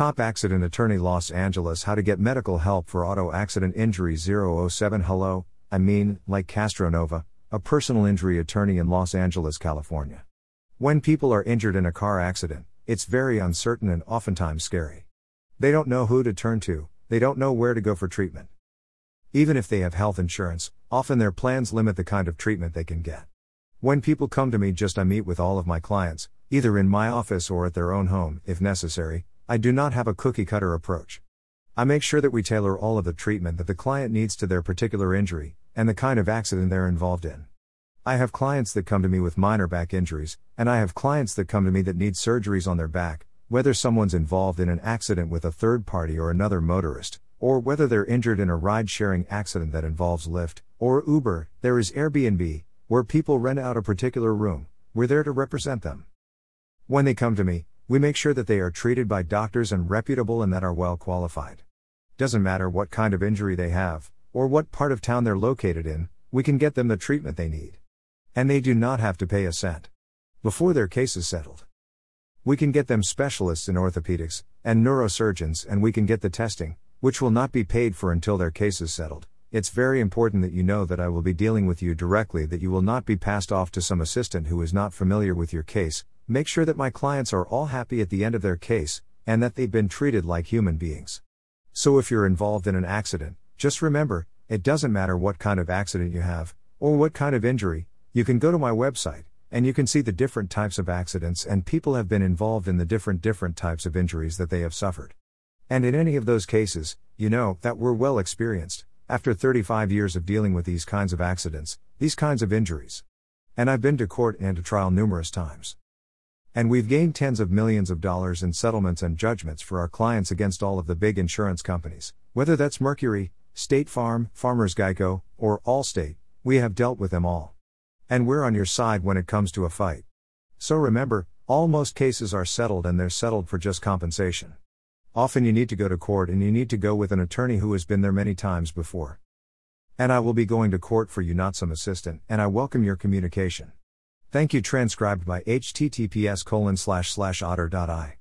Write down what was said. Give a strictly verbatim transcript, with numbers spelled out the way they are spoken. Top Accident Attorney Los Angeles. How to get medical help for auto accident injury. Zero zero seven Hello, I mean, like Castronova, a personal injury attorney in Los Angeles, California. When people are injured in a car accident, it's very uncertain and oftentimes scary. They don't know who to turn to, they don't know where to go for treatment. Even if they have health insurance, often their plans limit the kind of treatment they can get. When people come to me, just I meet with all of my clients, either in my office or at their own home, if necessary. I do not have a cookie-cutter approach. I make sure that we tailor all of the treatment that the client needs to their particular injury, and the kind of accident they're involved in. I have clients that come to me with minor back injuries, and I have clients that come to me that need surgeries on their back, whether someone's involved in an accident with a third party or another motorist, or whether they're injured in a ride-sharing accident that involves Lyft, or Uber. There is Airbnb, where people rent out a particular room. We're there to represent them. When they come to me, we make sure that they are treated by doctors and reputable and that are well qualified. Doesn't matter what kind of injury they have, or what part of town they're located in, we can get them the treatment they need. And they do not have to pay a cent before their case is settled. We can get them specialists in orthopedics, and neurosurgeons, and we can get the testing, which will not be paid for until their case is settled. It's very important that you know that I will be dealing with you directly, that you will not be passed off to some assistant who is not familiar with your case. Make sure that my clients are all happy at the end of their case, and that they've been treated like human beings. So if you're involved in an accident, just remember, it doesn't matter what kind of accident you have, or what kind of injury. You can go to my website, and you can see the different types of accidents, and people have been involved in the different different types of injuries that they have suffered. And in any of those cases, you know that we're well experienced. After thirty-five years of dealing with these kinds of accidents, these kinds of injuries. And I've been to court and to trial numerous times. And we've gained tens of millions of dollars in settlements and judgments for our clients against all of the big insurance companies, whether that's Mercury, State Farm, Farmers, Geico, or Allstate. We have dealt with them all. And we're on your side when it comes to a fight. So remember, almost cases are settled, and they're settled for just compensation. Often you need to go to court, and you need to go with an attorney who has been there many times before. And I will be going to court for you, not some assistant, and I welcome your communication. Thank you. Transcribed by https colon slash slash otter.i